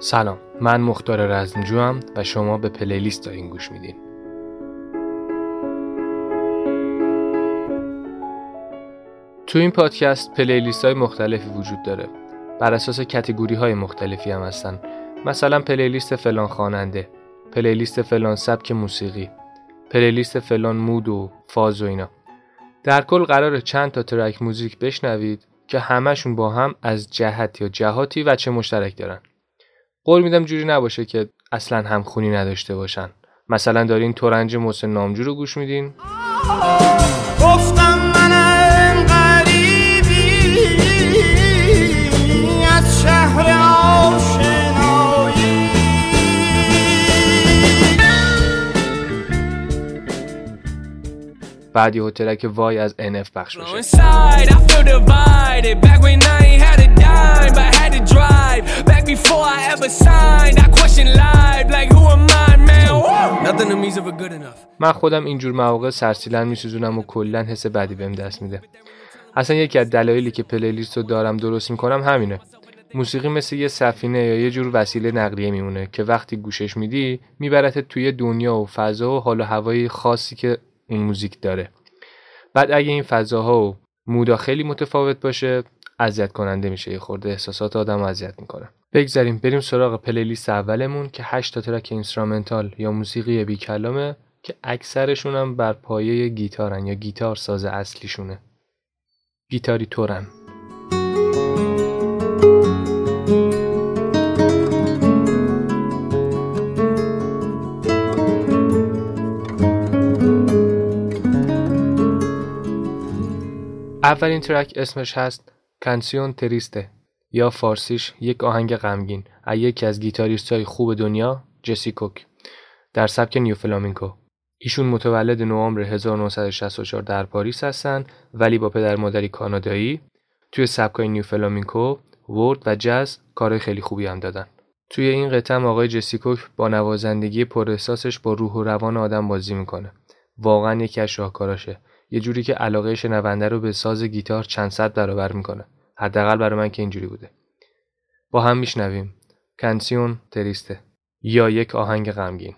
سلام، من مختار رزمجو هم و شما به پلیلیست دارین گوش میدین. تو این پادکست پلیلیست های مختلفی وجود داره. بر اساس کتگوری های مختلفی هم هستن. مثلا پلیلیست فلان خواننده، پلیلیست فلان سبک موسیقی، پلیلیست فلان مود و فاز و اینا. در کل قراره چند تا ترک موزیک بشنوید که همشون با هم از جهت یا جهاتی و چه مشترک دارن. قول میدم جوری نباشه که اصلا همخونی نداشته باشن. مثلا دارین ترنج محسن نامجو رو گوش میدین، گفتم منم غریبی از شهر آشنایی، بعد یه ترک وای از NF پخش میشه. من خودم اینجور مواقع سرسیلن میسوزونم و کلن حس بدی بهم دست میده. اصلا یکی از دلایلی که پلیلیست رو دارم درست میکنم همینه. موسیقی مثل یه سفینه یا یه جور وسیله نقلیه میمونه که وقتی گوشش میدی میبرت توی دنیا و فضا و حال و هوای خاصی که این موزیک داره. بعد اگه این فضاها و مودا خیلی متفاوت باشه اذیت کننده میشه، یه خورده احساسات آدمو اذیت میکنه. بگذاریم بریم سراغ پلیلیست اولمون که 8 تا ترک اینسترومنتال یا موسیقی بی کلامه که اکثرشون هم بر پایه گیتارن یا گیتار ساز اصلیشونه. گیتاری تورن. اولین ترک اسمش هست کانسیون تریسته یا فارسیش یک آهنگ غمگین، از یکی از گیتاریست‌های خوب دنیا، جسی کوک، در سبک نیو فلامینکو. ایشون متولد نوامبر 1964 در پاریس هستن ولی با پدر مادری کانادایی توی سبکای نیو فلامینکو، ورد و جاز کارهای خیلی خوبی هم دادن. توی این قطعه آقای جسی کوک با نوازندگی پر احساسش با روح و روان آدم بازی میکنه. واقعا یکی از شاهکاراشه. یه جوری که علاقه شنونده رو به ساز گیتار چند صد برابر میکنه. حداقل برای من که اینجوری بوده. با هم میشنویم کانسیون تریسته یا یک آهنگ غمگین.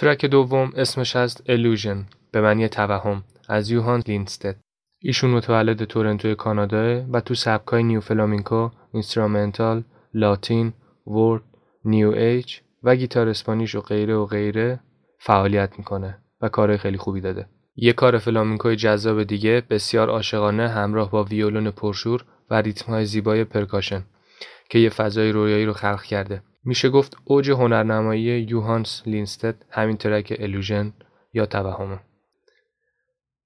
ترک دوم اسمش است Illusion، به معنی توهم، از یوهان لینستد. ایشون متولد تورنتو کانادا و تو سبکای نیو فلامینکو، اینسترومنتال، لاتین، ورد، نیو ایج و گیتار اسپانیش و غیره فعالیت میکنه و کارهای خیلی خوبی داده. یه کار فلامینکوی جذاب دیگه بسیار عاشقانه همراه با ویولون پرشور و ریتم‌های زیبای پرکاشن که یه فضای رویایی رو خلق کرده. میشه گفت اوج هنرنمایی یوهانن لینستد همین ترک Illusion یا توهمه.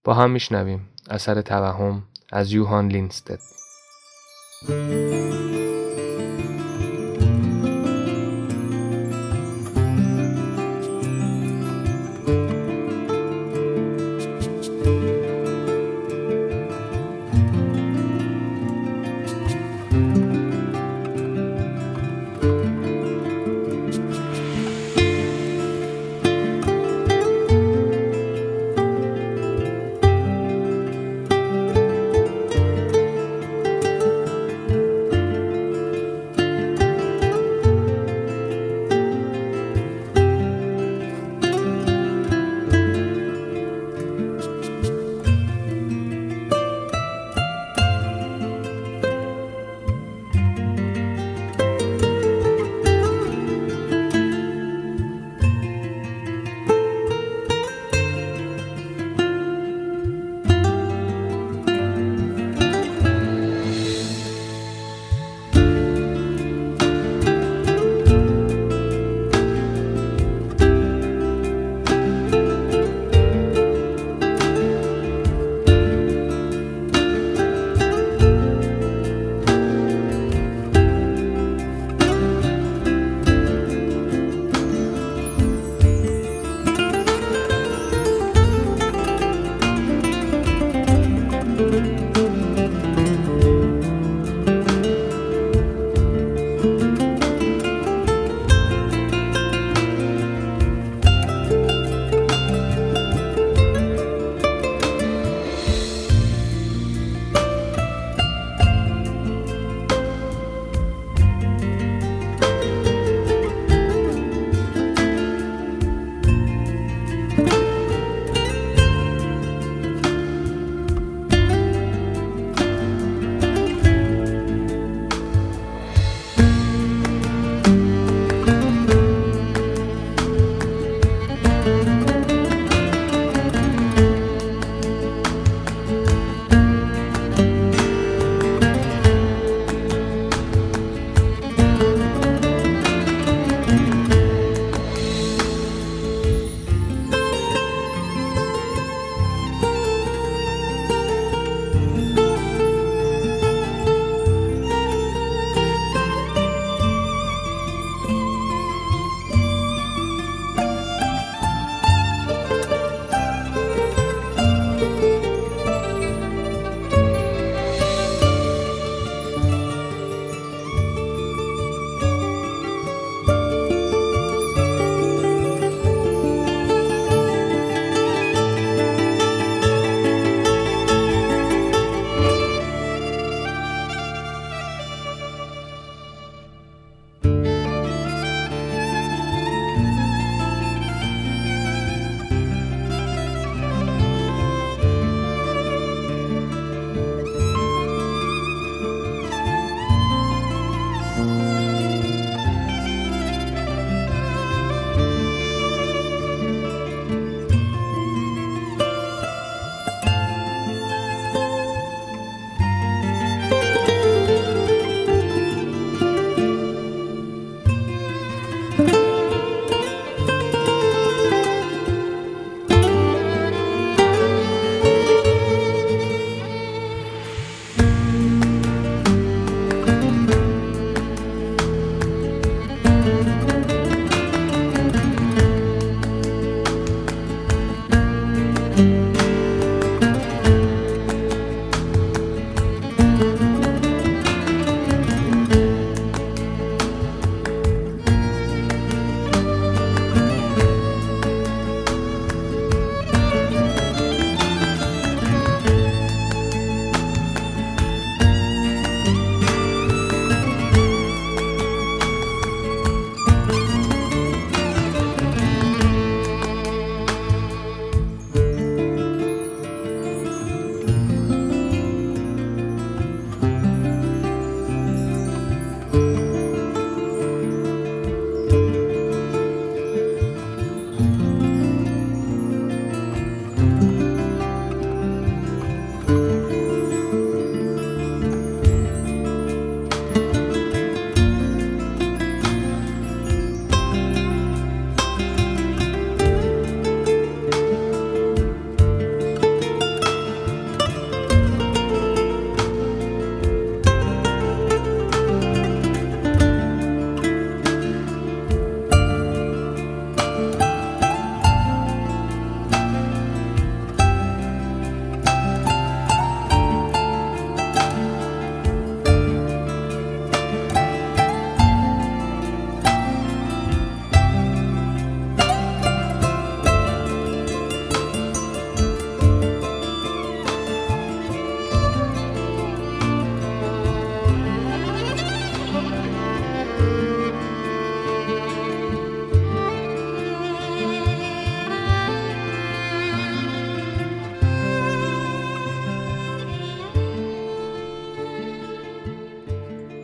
با هم میشنویم اثر توهم از یوهانن لینستد.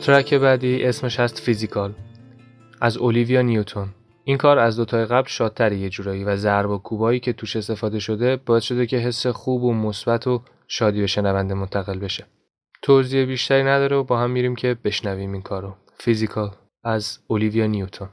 ترک بعدی اسمش هست فیزیکال از اولیویا نیوتون. این کار از دوتای قبل شادتر یه جورایی و ضرب و کوبایی که توش استفاده شده باعث شده که حس خوب و مثبت و شادی به شنونده منتقل بشه. توضیح بیشتری نداره و با هم میریم که بشنویم این کارو. فیزیکال از اولیویا نیوتون.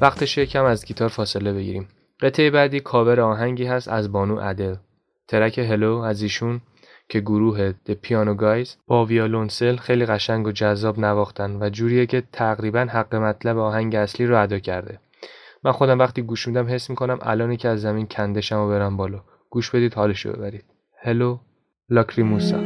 وقتش یکم از گیتار فاصله بگیریم. قطعه بعدی کاور آهنگی هست از بانو عدل. ترک هلو از ایشون که گروه The Piano Guys با ویولنسل خیلی قشنگ و جذاب نواختن و جوریه که تقریبا حق مطلب آهنگ اصلی رو ادا کرده. من خودم وقتی گوش میدم حس میکنم الان که از زمین کندشم و برم بالا. گوش بدید حالش رو ببرید. هلو لاکریموسا.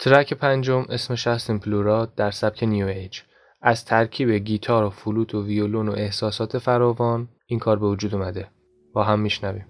ترک پنجم اسمش است ایمپلورا، در سبک نیو ایج. از ترکیب گیتار و فلوت و ویولون و احساسات فراوان این کار به وجود اومده. با هم میشنویم.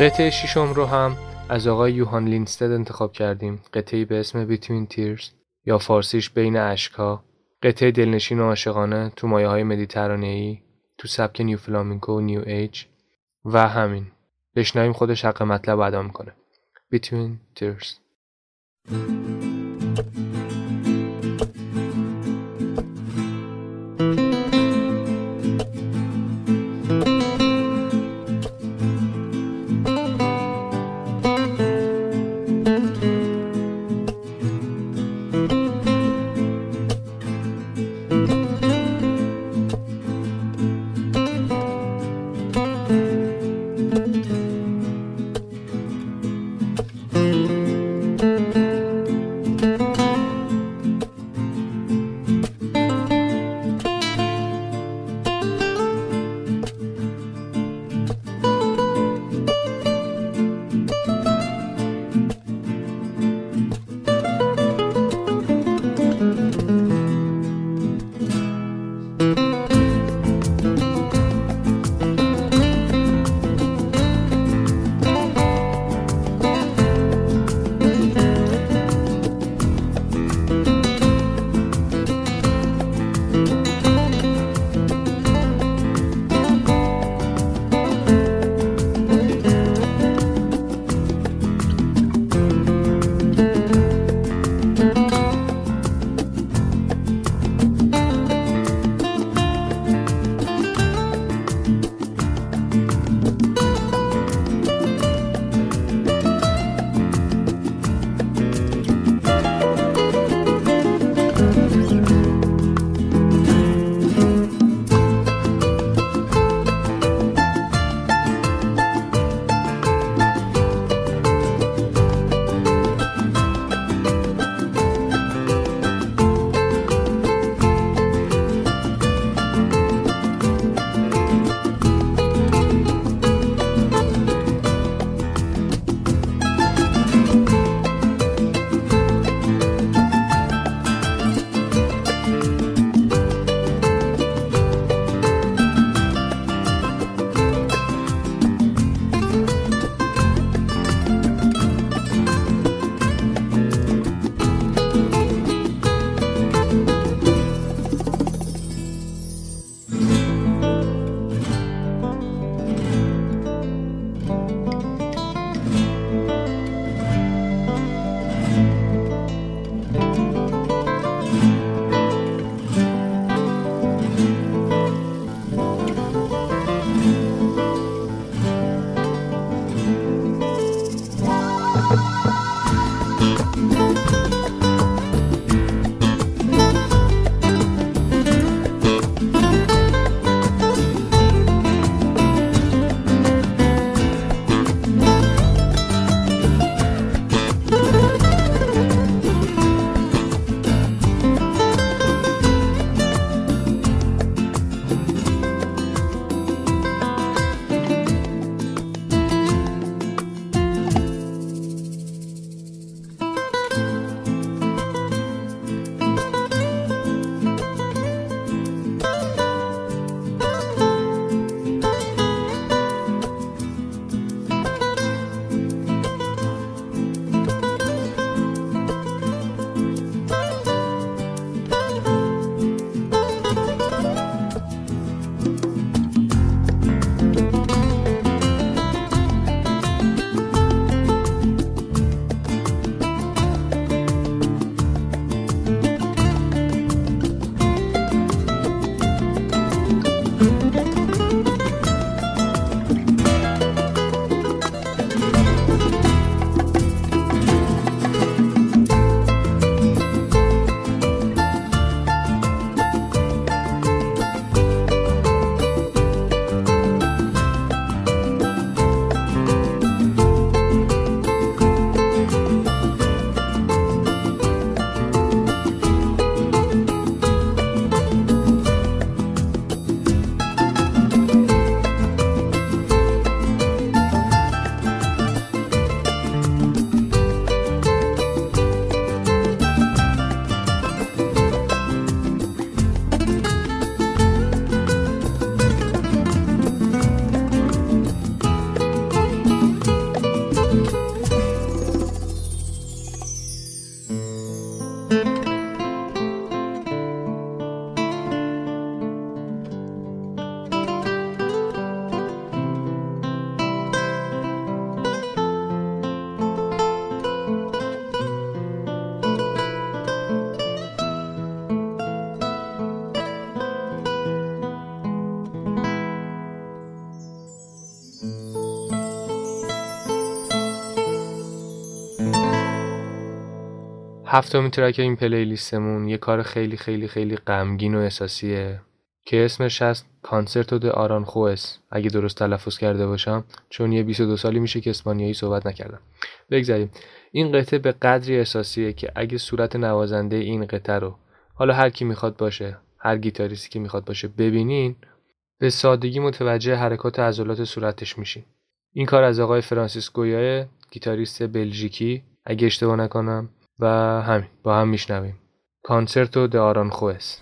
قطعه ششم رو هم از آقای یوهان لینستد انتخاب کردیم. قطعه‌ای به اسم Between Tears یا فارسیش بین اشک‌ها. قطعه دلنشین و عاشقانه تو مایه‌های مدیترانه‌ای، تو سبک نیو فلامینکو و نیو ایج و همین. بشنویم خودش حق مطلب ادا می‌کنه. Between Tears. هفتمین ترک این پلیلیستمون یه کار خیلی خیلی خیلی غمگین و احساسیه که اسمش هست کانسرتو د آرانخوئس، اگه درست تلفظ کرده باشم، چون یه 22 سالی میشه که اسپانیایی صحبت نکردم. بگذاریم. این قطعه به قدری احساسیه که اگه صورت نوازنده این قطعه رو، حالا هر کی میخواد باشه، هر گیتاریستی که میخواد باشه ببینین، به سادگی متوجه حرکات عضلات صورتش میشین. این کار از آقای فرانسیسکو، گیتاریست بلژیکی، اگه اشتباه نکنم، و همین با هم میشنویم کنسرتو د آرانخوئس.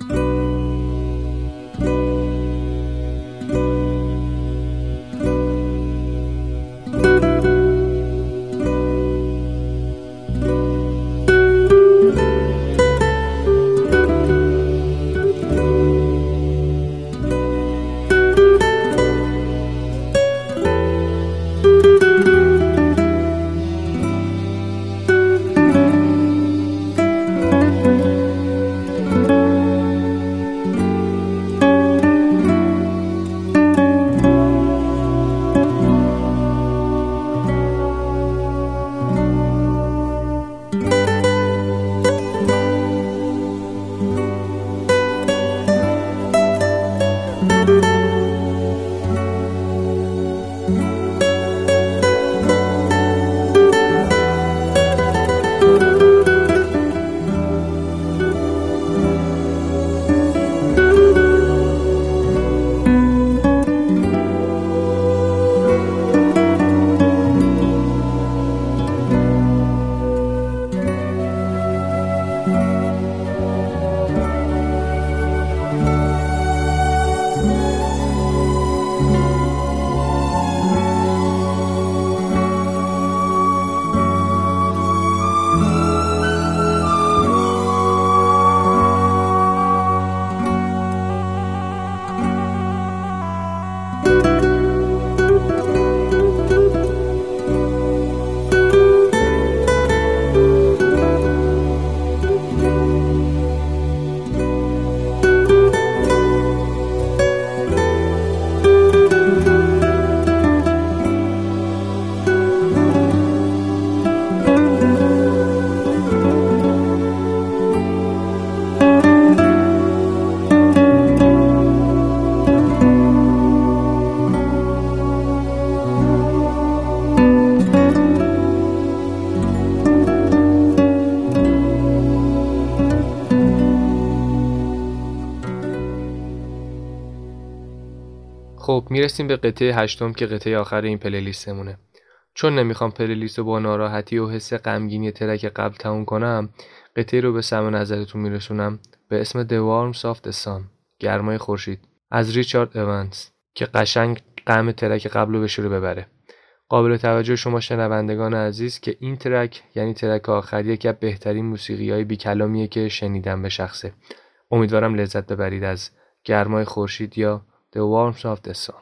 خب میرسیم به قطعه هشتم که قطعه آخر این پلیلیستمونه. چون نمیخوام پلیلیست رو با ناراحتی و حس غمگینی ترک قبل تموم کنم، قطعه رو به سمع نظرتون میرسونم به اسم The Warm Soft Sun، گرمای خورشید، از ریچارد ایونز، که قشنگ غم ترک قبل رو به شوره ببره. قابل توجه شما شنوندگان عزیز که این ترک، یعنی ترک آخر، یکی از بهترین موسیقی‌های بی‌کلامیه که شنیدم به شخصه. امیدوارم لذت ببرید از گرمای خورشید یا The Warm Soft Sun.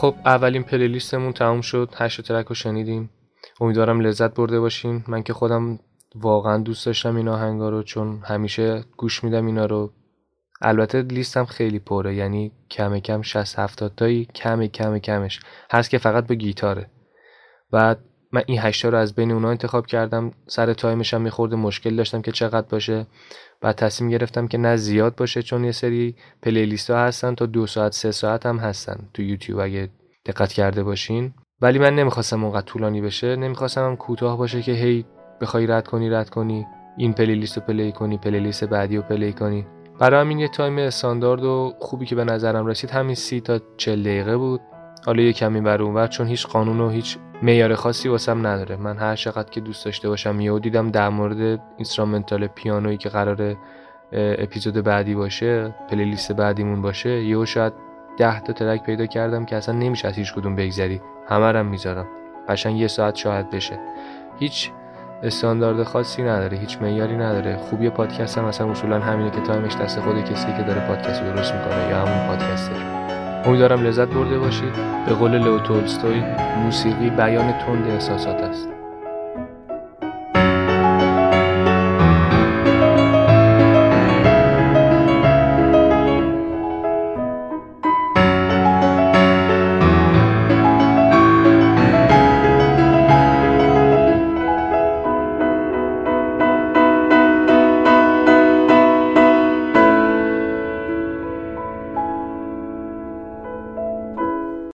خب اولین پلیلیستمون تموم شد، 8 ترک رو شنیدیم. امیدوارم لذت برده باشین. من که خودم واقعا دوست داشتم این آهنگا رو، چون همیشه گوش میدم اینا رو. البته لیستم خیلی پره، یعنی کم کم 60-70 تایی کمش هست که فقط به گیتاره. بعد من این 8 تا رو از بین اونها انتخاب کردم. سر تایمش هم می‌خورد، مشکل داشتم که چقدر باشه. بعد تصمیم گرفتم که نه زیاد باشه، چون یه سری پلیلیست ها هستن تا 2 ساعت 3 ساعت هم هستن تو یوتیوب اگه دقت کرده باشین. ولی من نمی‌خواستم اونقدر طولانی بشه، نمی‌خواستم هم کوتاه باشه که هی بخوای رد کنی، این پلیلیست رو پلی کنی، پلیلیست بعدی رو پلی کنی. برای همین یه تایم استاندارد و خوبی که به نظرم رسید همین 30 تا 40 دقیقه بود. حالا یه کمی بر اونور، چون هیچ قانون و هیچ معیار خاصی واسم نداره. من هر چقدر که دوست داشته باشم. یهو دیدم در مورد اینسترومنتال پیانویی که قراره اپیزود بعدی باشه، پلیلیست بعدیمون باشه، یهو شاید 10 تا ترک پیدا کردم که اصلا نمیشه از هیچ کدوم بگذری. همه رو میذارم. قشنگ یه ساعت شاید بشه. هیچ استاندارد خاصی نداره، هیچ معیاری نداره. خوبی پادکست هم مثلا اصولا همینه که تایمش دست خود کسی که داره پادکست رو درست میکنه یا همون پادکستر. امیدوارم لذت برده باشید. به قول لئو تولستوی موسیقی بیان تند احساسات است.